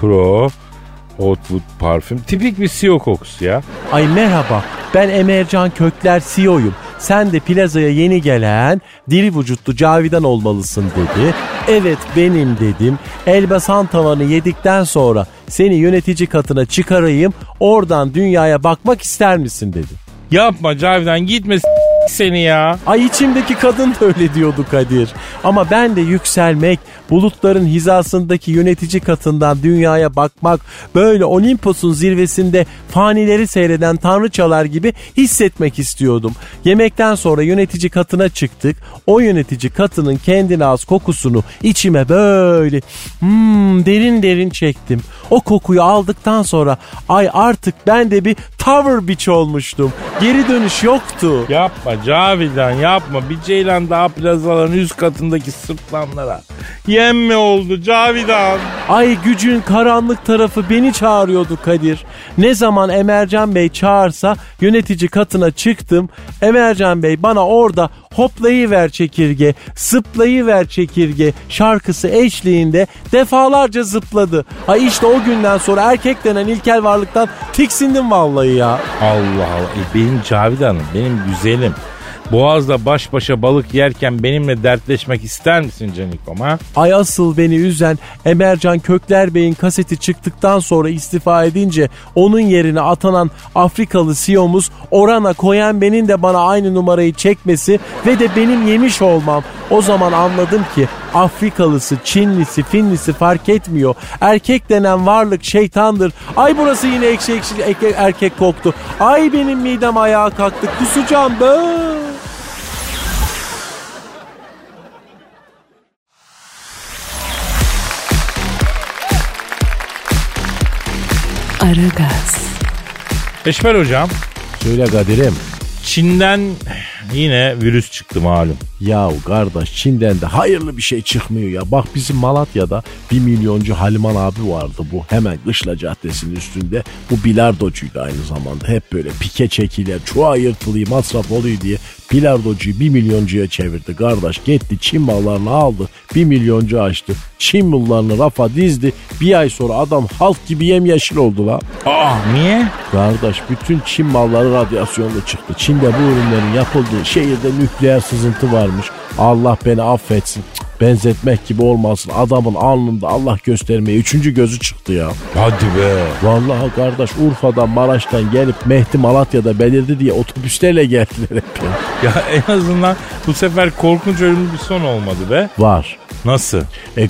pro, Oatwood parfüm. Tipik bir CEO kokusu ya. Ay merhaba, ben Emircan Kökler, CEO'yum. Sen de plazaya yeni gelen diri vücutlu Cavidan olmalısın dedi. Evet benim dedim. Elbasan tavanı yedikten sonra seni yönetici katına çıkarayım, oradan dünyaya bakmak ister misin dedi. Yapma Cavidan, gitme seni ya. Ay içimdeki kadın da öyle diyordu Kadir. Ama ben de yükselmek, bulutların hizasındaki yönetici katından dünyaya bakmak, böyle Olimpos'un zirvesinde fanileri seyreden tanrıçalar gibi hissetmek istiyordum. Yemekten sonra yönetici katına çıktık. O yönetici katının kendine az kokusunu içime böyle derin çektim. O kokuyu aldıktan sonra ay artık ben de bir Tower Beach olmuştum. Geri dönüş yoktu. Yapma Cavidan, yapma. Bir ceylan daha plazaların üst katındaki sırtlanlara yemme oldu Cavidan. Ay gücün karanlık tarafı beni çağırıyordu Kadir. Ne zaman Emircan Bey çağırsa yönetici katına çıktım. Emircan Bey bana orada "Hoplayıver çekirge, zıplayıver çekirge" şarkısı eşliğinde defalarca zıpladı. Ay işte o günden sonra erkek denen ilkel varlıktan tiksindim vallahi ya. Allah Allah. Benim Cavidan'ım, benim güzelim. Boğaz'da baş başa balık yerken benimle dertleşmek ister misin Canikom ha? Ay asıl beni üzen Emircan Kökler Bey'in kaseti çıktıktan sonra istifa edince onun yerine atanan Afrikalı CEO'muz Orana Koyenbe'nin de bana aynı numarayı çekmesi ve de benim yemiş olmam. O zaman anladım ki Afrikalısı, Çinlisi, Finlisi fark etmiyor. Erkek denen varlık şeytandır. Ay burası yine ekşi erkek koktu. Ay benim midem ayağa kalktı. Kusacağım böyle. Aragaz. Eşber hocam. Söyle Kadir'im. Çin'den yine virüs çıktı malum. Yahu kardeş, Çin'den de hayırlı bir şey çıkmıyor ya. Bak bizim Malatya'da 1 milyoncu Haliman abi vardı bu. Hemen Kışla Caddesi'nin üstünde. Bu bilardocuydu aynı zamanda. Hep böyle pike çekiler, çuha yırtılıyı, masraf oluyor diye bilardocuyu 1 milyoncuya çevirdi. Kardeş gitti Çin mallarını aldı, 1 milyoncu açtı. Çin mallarını rafa dizdi. Bir ay sonra adam halk gibi yemyeşil oldu lan. Niye? Kardeş bütün Çin malları radyasyonla çıktı. Çin'de bu ürünlerin yapıldığı şehirde nükleer sızıntı varmış. Allah beni affetsin. benzetmek gibi olmasın. Adamın alnında Allah göstermeye 3. gözü çıktı ya. Hadi be. Vallahi kardeş, Urfa'dan Maraş'tan gelip Mehdi Malatya'da belirdi diye otobüslerle geldiler hep ya. Ya en azından bu sefer korkunç ölümlü bir son olmadı be. Var. Nasıl?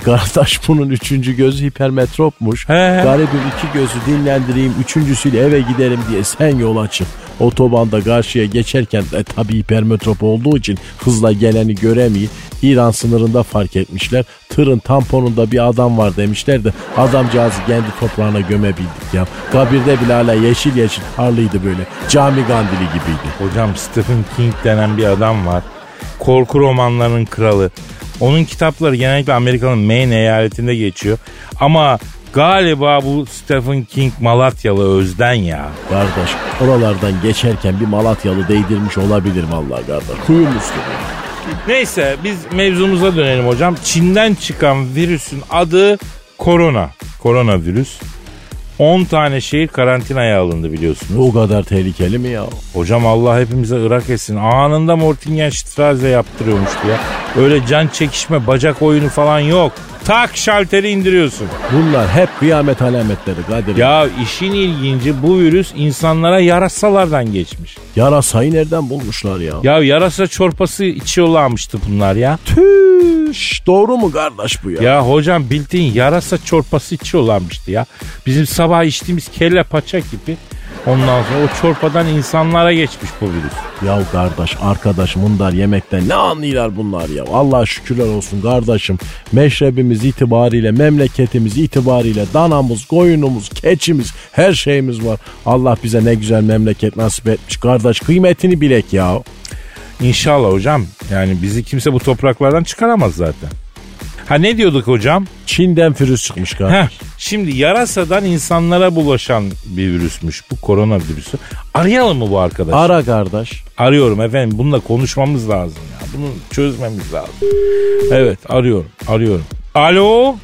Kardeş bunun 3. gözü hipermetropmuş. Garibim 2 gözü dinlendireyim, 3.'süyle eve giderim diye sen yola çık. Otobanda karşıya geçerken tabii hipermetrop olduğu için hızla geleni göremeyip İran sınırında fark etmişler. Tırın tamponunda bir adam var demişler de adamcağızı kendi toprağına gömebildik ya. Kabirde bile hala yeşil yeşil harlıydı böyle. Cami kandili gibiydi. Hocam Stephen King denen bir adam var. Korku romanlarının kralı. Onun kitapları genellikle Amerika'nın Maine eyaletinde geçiyor. Ama galiba bu Stephen King Malatyalı özden ya. Kardeş oralardan geçerken bir Malatyalı değdirmiş olabilir vallahi kardeş. Kuyumuz gibi. Neyse biz mevzumuza dönelim hocam. Çin'den çıkan virüsün adı korona. Korona virüs. 10 tane şehir karantinaya alındı biliyorsunuz. O kadar tehlikeli mi ya? Hocam Allah hepimize ırak etsin. Anında Mortingen Strasser yaptırıyormuştu ya. Öyle can çekişme, bacak oyunu falan yok. Tak şalteri indiriyorsun. Bunlar hep kıyamet alametleri Kadir. Ya işin ilginci bu virüs insanlara yarasalardan geçmiş. Yarasayı nereden bulmuşlar ya? Ya yarasa çorbası içiyorlarmıştı bunlar ya. Tüş, doğru mu kardeş bu ya? Ya hocam bildiğin yarasa çorbası içiyorlarmıştı ya. Bizim sabah içtiğimiz kelle paça gibi. Ondan sonra o çorpadan insanlara geçmiş bu virüs. Ya kardeş arkadaş bunlar yemekten ne anlıyorlar bunlar ya. Allah'a şükürler olsun kardeşim. Meşrebimiz itibariyle, memleketimiz itibariyle danamız, koyunumuz, keçimiz, her şeyimiz var. Allah bize ne güzel memleket nasip etmiş kardeş, kıymetini bilek ya. İnşallah hocam, yani bizi kimse bu topraklardan çıkaramaz zaten. Ha ne diyorduk hocam? Çin'den virüs çıkmış kardeş. Şimdi yarasadan insanlara bulaşan bir virüsmüş bu korona virüsü. Arayalım mı bu arkadaşı? Ara kardeş. Arıyorum efendim, bununla konuşmamız lazım ya. Bunu çözmemiz lazım. Evet arıyorum. Alo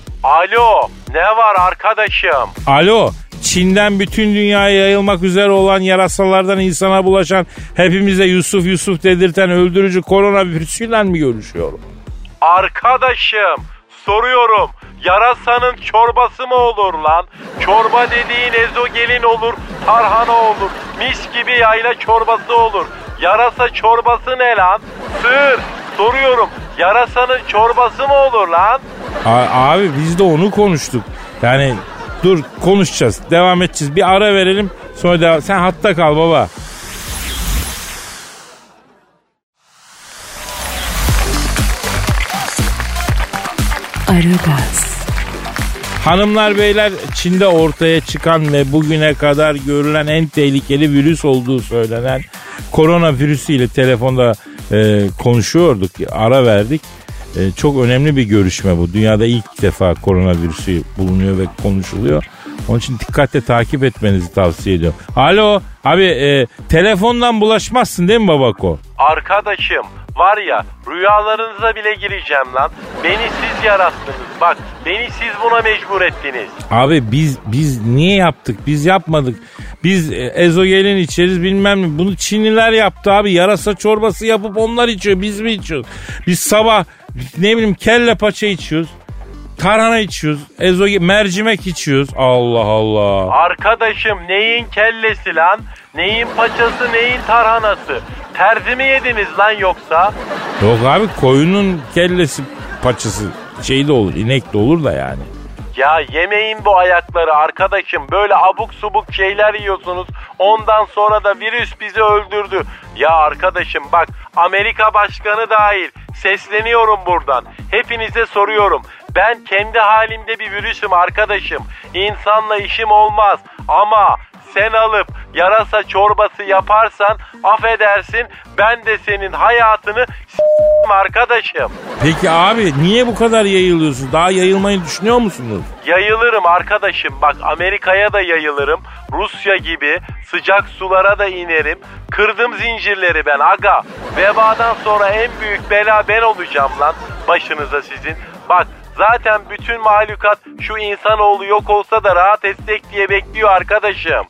ne var arkadaşım? Alo, Çin'den bütün dünyaya yayılmak üzere olan yarasalardan insana bulaşan hepimize Yusuf dedirten öldürücü korona virüsüyle mi görüşüyorum? Arkadaşım soruyorum, yarasanın çorbası mı olur lan? Çorba dediğin ezogelin olur, tarhana olur, mis gibi yayla çorbası olur. Yarasa çorbası ne lan? Sır soruyorum, yarasanın çorbası mı olur lan? Abi biz de onu konuştuk. Yani dur, konuşacağız, devam edeceğiz, bir ara verelim sonra devam. Sen hatta kal baba. Aragaz. Hanımlar beyler, Çin'de ortaya çıkan ve bugüne kadar görülen en tehlikeli virüs olduğu söylenen korona virüsüyle telefonda konuşuyorduk, ara verdik. Çok önemli bir görüşme bu. Dünyada ilk defa korona virüsü bulunuyor ve konuşuluyor. Onun için dikkatle takip etmenizi tavsiye ediyorum. Alo abi, telefondan bulaşmazsın değil mi babako? Arkadaşım var ya, rüyalarınıza bile gireceğim lan. Beni siz yarattınız. Bak, beni siz buna mecbur ettiniz. Abi biz niye yaptık? Biz yapmadık. Biz ezogelin içeriz bilmem ne. Bunu Çinliler yaptı abi. Yarasa çorbası yapıp onlar içiyor. Biz mi içiyoruz? Biz sabah ne bileyim kelle paça içiyoruz. Tarhana içiyoruz. Mercimek içiyoruz. Allah Allah. Arkadaşım neyin kellesi lan? Neyin paçası, neyin tarhanası? Terzi mi yediniz lan yoksa? Yok abi, koyunun kellesi paçası şey de olur, inek de olur da yani. Ya yemeyin bu ayakları arkadaşım. Böyle abuk subuk şeyler yiyorsunuz. Ondan sonra da virüs bizi öldürdü. Ya arkadaşım bak, Amerika başkanı dahil sesleniyorum buradan. Hepinize soruyorum. Ben kendi halimde bir virüsüm arkadaşım. İnsanla işim olmaz. Ama sen alıp yarasa çorbası yaparsan affedersin, ben de senin hayatını s***im arkadaşım. Peki abi niye bu kadar yayılıyorsun? Daha yayılmayı düşünüyor musunuz? Yayılırım arkadaşım. Bak, Amerika'ya da yayılırım. Rusya gibi sıcak sulara da inerim. Kırdım zincirleri ben aga. Vebadan sonra en büyük bela ben olacağım lan. Başınıza sizin. Bak, zaten bütün mahlukat şu insanoğlu yok olsa da rahat etsek diye bekliyor arkadaşım.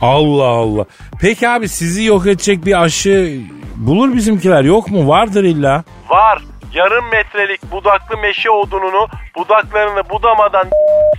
Allah Allah. Peki abi sizi yok edecek bir aşı bulur bizimkiler, yok mu? Vardır illa. Var. yarım metrelik budaklı meşe odununu budaklarını budamadan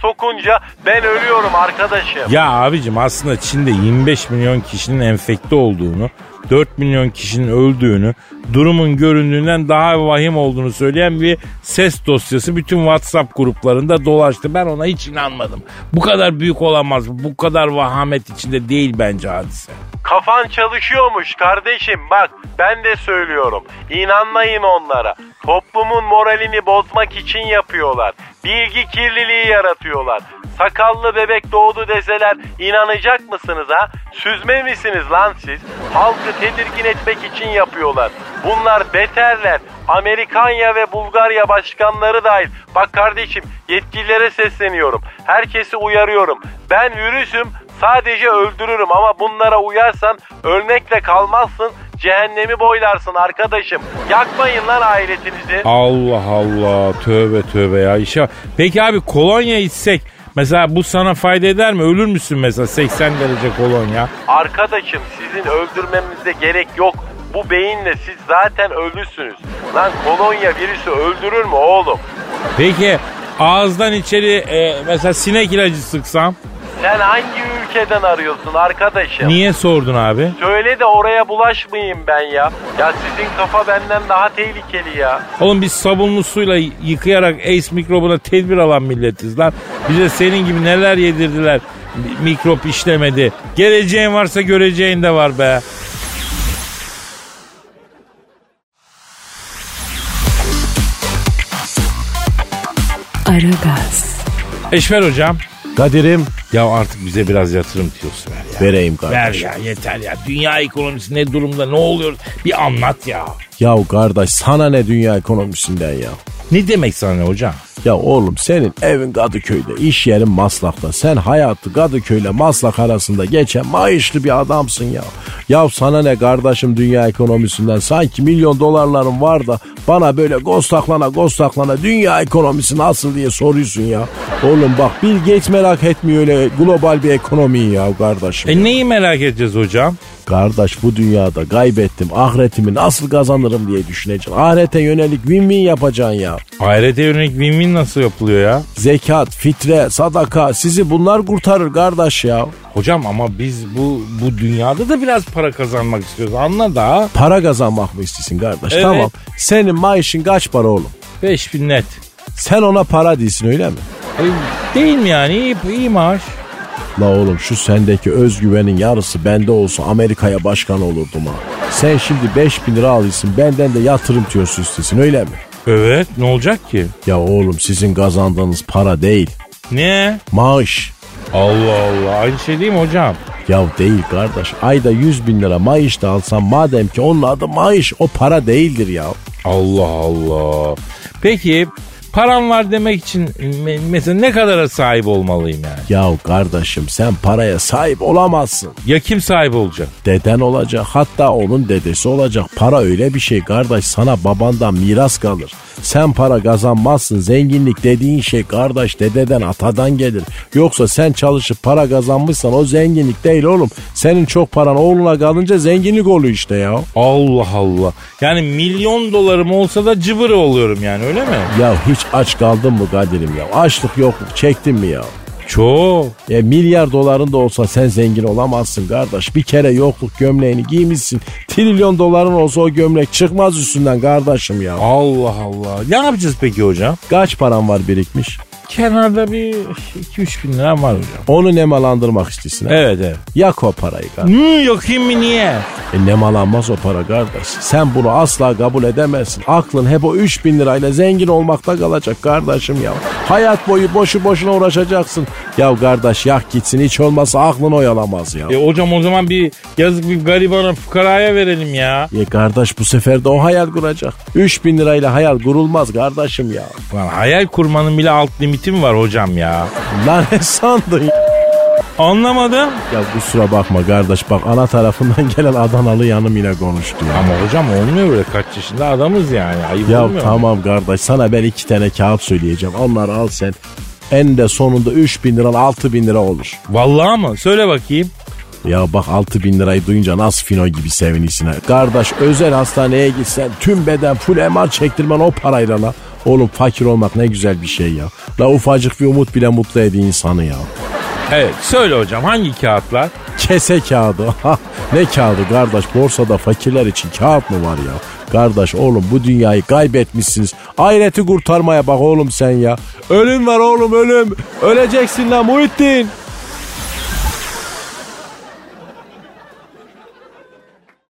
sokunca ben ölüyorum arkadaşım. Ya abicim aslında Çin'de 25 milyon kişinin enfekte olduğunu, 4 milyon kişinin öldüğünü, durumun göründüğünden daha vahim olduğunu söyleyen bir ses dosyası bütün WhatsApp gruplarında dolaştı. Ben ona hiç inanmadım. Bu kadar büyük olamaz. Bu kadar vahamet içinde değil bence hadise. Kafan çalışıyormuş kardeşim. Bak ben de söylüyorum. İnanmayın onlara. Toplumun moralini bozmak için yapıyorlar. Bilgi kirliliği yaratıyorlar. Sakallı bebek doğdu deseler inanacak mısınız ha? Süzme misiniz lan siz? Halkı tedirgin etmek için yapıyorlar. Bunlar beterler. Amerikanya ve Bulgarya başkanları dahil. Bak kardeşim yetkililere sesleniyorum. Herkesi uyarıyorum. Ben virüsüm, sadece öldürürüm ama bunlara uyarsan ölmekle kalmazsın. Cehennemi boylarsın arkadaşım. Yakmayın lan ahiretinizi. Allah Allah, tövbe tövbe ya işe. Peki abi kolonya içsek mesela bu sana fayda eder mi? Ölür müsün mesela 80 derece kolonya? Arkadaşım sizin öldürmemize gerek yok. Bu beyinle siz zaten ölürsünüz. Lan kolonya virüsü öldürür mü oğlum? Peki ağızdan içeri mesela sinek ilacı sıksam? Sen hangi ülkeden arıyorsun arkadaşım? Niye sordun abi? Söyle de oraya bulaşmayayım ben ya. Ya sizin kafa benden daha tehlikeli ya. Oğlum biz sabunlu suyla yıkayarak AIDS mikrobuna tedbir alan milletiz lan. Bize senin gibi neler yedirdiler. Mikrop işlemedi. Geleceğin varsa göreceğin de var be. Aragaz. Eşber hocam. Kadir'im. Ya artık bize biraz yatırım tiyosu ver ya. Vereyim kardeşim. Ver ya, yeter ya. Dünya ekonomisi ne durumda, ne oluyor bir anlat ya. Ya kardeş sana ne dünya ekonomisinden ya. Ne demek sana ne hocam? Ya oğlum senin evin Kadıköy'de, iş yerin Maslak'ta. Sen hayatı Kadıköy'le Maslak arasında geçen maaşlı bir adamsın ya. Ya sana ne kardeşim dünya ekonomisinden, sanki milyon dolarların var da bana böyle gostaklana dünya ekonomisi nasıl diye soruyorsun ya. Oğlum bak Bill Gates merak etmiyor öyle global bir ekonomiyi ya kardeşim. Ya. Neyi merak edeceğiz hocam? Kardeş bu dünyada kaybettim, ahiretimi nasıl kazanırım diye düşüneceksin. Ahirete yönelik win-win yapacaksın ya. Ahirete yönelik win-win nasıl yapılıyor ya? Zekat, fitre, sadaka, sizi bunlar kurtarır kardeş ya. Hocam ama biz bu dünyada da biraz para kazanmak istiyoruz, anla da. Para kazanmak mı istiyorsun kardeş? Evet. Tamam. Senin maaşın kaç para oğlum? 5000 net. Sen ona para değilsin öyle mi? Değil mi yani? İyi maaş. La oğlum şu sendeki özgüvenin yarısı bende olsa Amerika'ya başkan olurdum ha. Sen şimdi 5000 lira alıyorsun, benden de yatırım tiyosu istesin öyle mi? Evet, ne olacak ki? Ya oğlum sizin kazandığınız para değil. Ne? Maaş. Allah Allah, aynı şey değil mi hocam? Ya değil kardeş, ayda 100.000 lira maaş da alsan madem ki onun adı maaş, o para değildir ya. Allah Allah. Peki... Param var demek için mesela ne kadara sahip olmalıyım yani? Yahu kardeşim sen paraya sahip olamazsın. Ya kim sahip olacak? Deden olacak, hatta onun dedesi olacak. Para öyle bir şey kardeş, sana babandan miras kalır. Sen para kazanmazsın. Zenginlik dediğin şey kardeş dededen atadan gelir. Yoksa sen çalışıp para kazanmışsan o zenginlik değil oğlum. Senin çok paran oğluna kalınca zenginlik oluyor işte ya. Allah Allah. Yani milyon dolarım olsa da cıvırı oluyorum yani öyle mi? Ya hiç aç kaldın mı Kadir'im ya? Açlık yokluk çektin mi ya? Çok. Milyar doların da olsa sen zengin olamazsın kardeş. Bir kere yokluk gömleğini giymişsin. Trilyon doların olsa o gömlek çıkmaz üstünden kardeşim ya. Allah Allah. Ne yapacağız peki hocam? Kaç paran var birikmiş? Kenarda bir 2-3 bin lira var hocam. Onu nemalandırmak istiyorsun. Evet. Yak o parayı kardeş. Yakayım mı niye? Nemalanmaz o para kardeş. Sen bunu asla kabul edemezsin. Aklın hep o 3.000 lirayla zengin olmakta kalacak kardeşim ya. Hayat boyu boşu boşuna uğraşacaksın. Ya kardeş yak gitsin, hiç olmazsa aklını oyalamaz ya. Hocam o zaman bir yazık bir garibana, fukaraya verelim ya. Kardeş bu sefer de o hayal kuracak. 3.000 lirayla hayal kurulmaz kardeşim ya. Lan, hayal kurmanın bile alt limiti mi var hocam ya? Lan ne sandın ya? Anlamadım. Ya kusura bakma kardeş, bak ana tarafından gelen Adanalı yanım yine konuştu. Yani. Ama hocam olmuyor böyle, kaç yaşında adamız yani. Ayıp ya olmuyor. Ya tamam kardeş, sana ben 2 tane kağıt söyleyeceğim. Onları al sen. En de sonunda 3.000 lira 6.000 lira olur. Vallahi mı? Söyle bakayım. Ya bak 6.000 lirayı duyunca nasıl fino gibi sevinirsin ha. Kardeş özel hastaneye gitsen tüm beden full MR çektirmen o parayla la. Oğlum fakir olmak ne güzel bir şey ya. La ufacık bir umut bile mutlu ediyor insanı ya. Evet söyle hocam, hangi kağıtlar? Kese kağıdı. Ne kağıdı kardeş, borsada fakirler için kağıt mı var ya? Kardeş oğlum bu dünyayı kaybetmişsiniz. Ahireti kurtarmaya bak oğlum sen ya. Ölüm var oğlum ölüm. Öleceksin lan Muhittin.